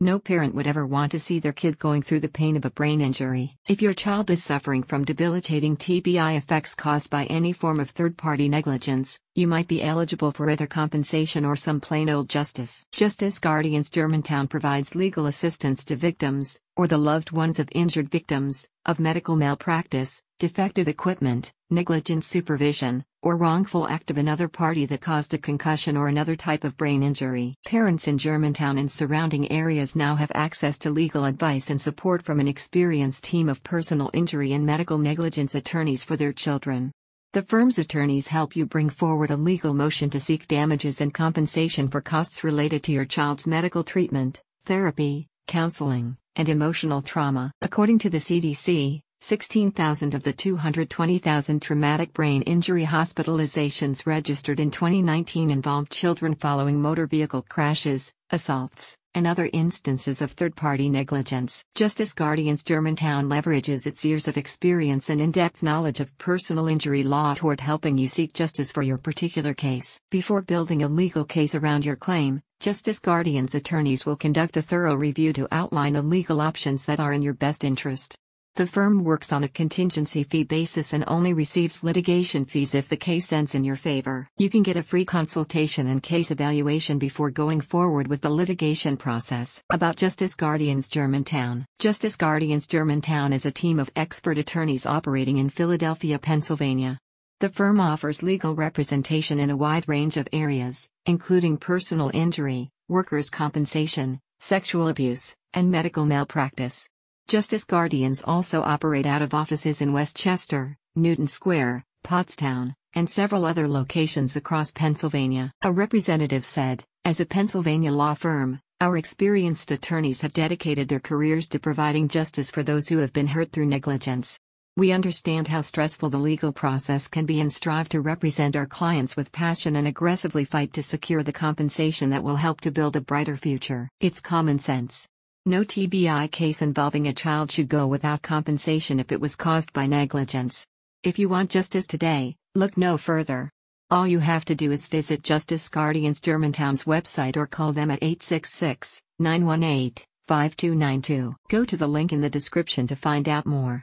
No parent would ever want to see their kid going through the pain of a brain injury. If your child is suffering from debilitating TBI effects caused by any form of third-party negligence, you might be eligible for either compensation or some plain old justice. Justice Guardians Germantown provides legal assistance to victims, or the loved ones of injured victims, of medical malpractice, defective equipment, negligent supervision, or wrongful act of another party that caused a concussion or another type of brain injury. Parents in Germantown and surrounding areas now have access to legal advice and support from an experienced team of personal injury and medical negligence attorneys for their children. The firm's attorneys help you bring forward a legal motion to seek damages and compensation for costs related to your child's medical treatment, therapy, counseling, and emotional trauma. According to the CDC, 16,000 of the 220,000 traumatic brain injury hospitalizations registered in 2019 involved children following motor vehicle crashes, assaults, and other instances of third-party negligence. Justice Guardians Germantown leverages its years of experience and in-depth knowledge of personal injury law toward helping you seek justice for your particular case. Before building a legal case around your claim, Justice Guardians attorneys will conduct a thorough review to outline the legal options that are in your best interest. The firm works on a contingency fee basis and only receives litigation fees if the case ends in your favor. You can get a free consultation and case evaluation before going forward with the litigation process. About Justice Guardians Germantown. Justice Guardians Germantown is a team of expert attorneys operating in Philadelphia, Pennsylvania. The firm offers legal representation in a wide range of areas, including personal injury, workers' compensation, sexual abuse, and medical malpractice. Justice Guardians also operate out of offices in Westchester, Newton Square, Pottstown, and several other locations across Pennsylvania. A representative said, "As a Pennsylvania law firm, our experienced attorneys have dedicated their careers to providing justice for those who have been hurt through negligence. We understand how stressful the legal process can be and strive to represent our clients with passion and aggressively fight to secure the compensation that will help to build a brighter future. It's common sense. No TBI case involving a child should go without compensation if it was caused by negligence. If you want justice today, look no further. All you have to do is visit Justice Guardians Germantown's website or call them at 866-918-5292. Go to the link in the description to find out more.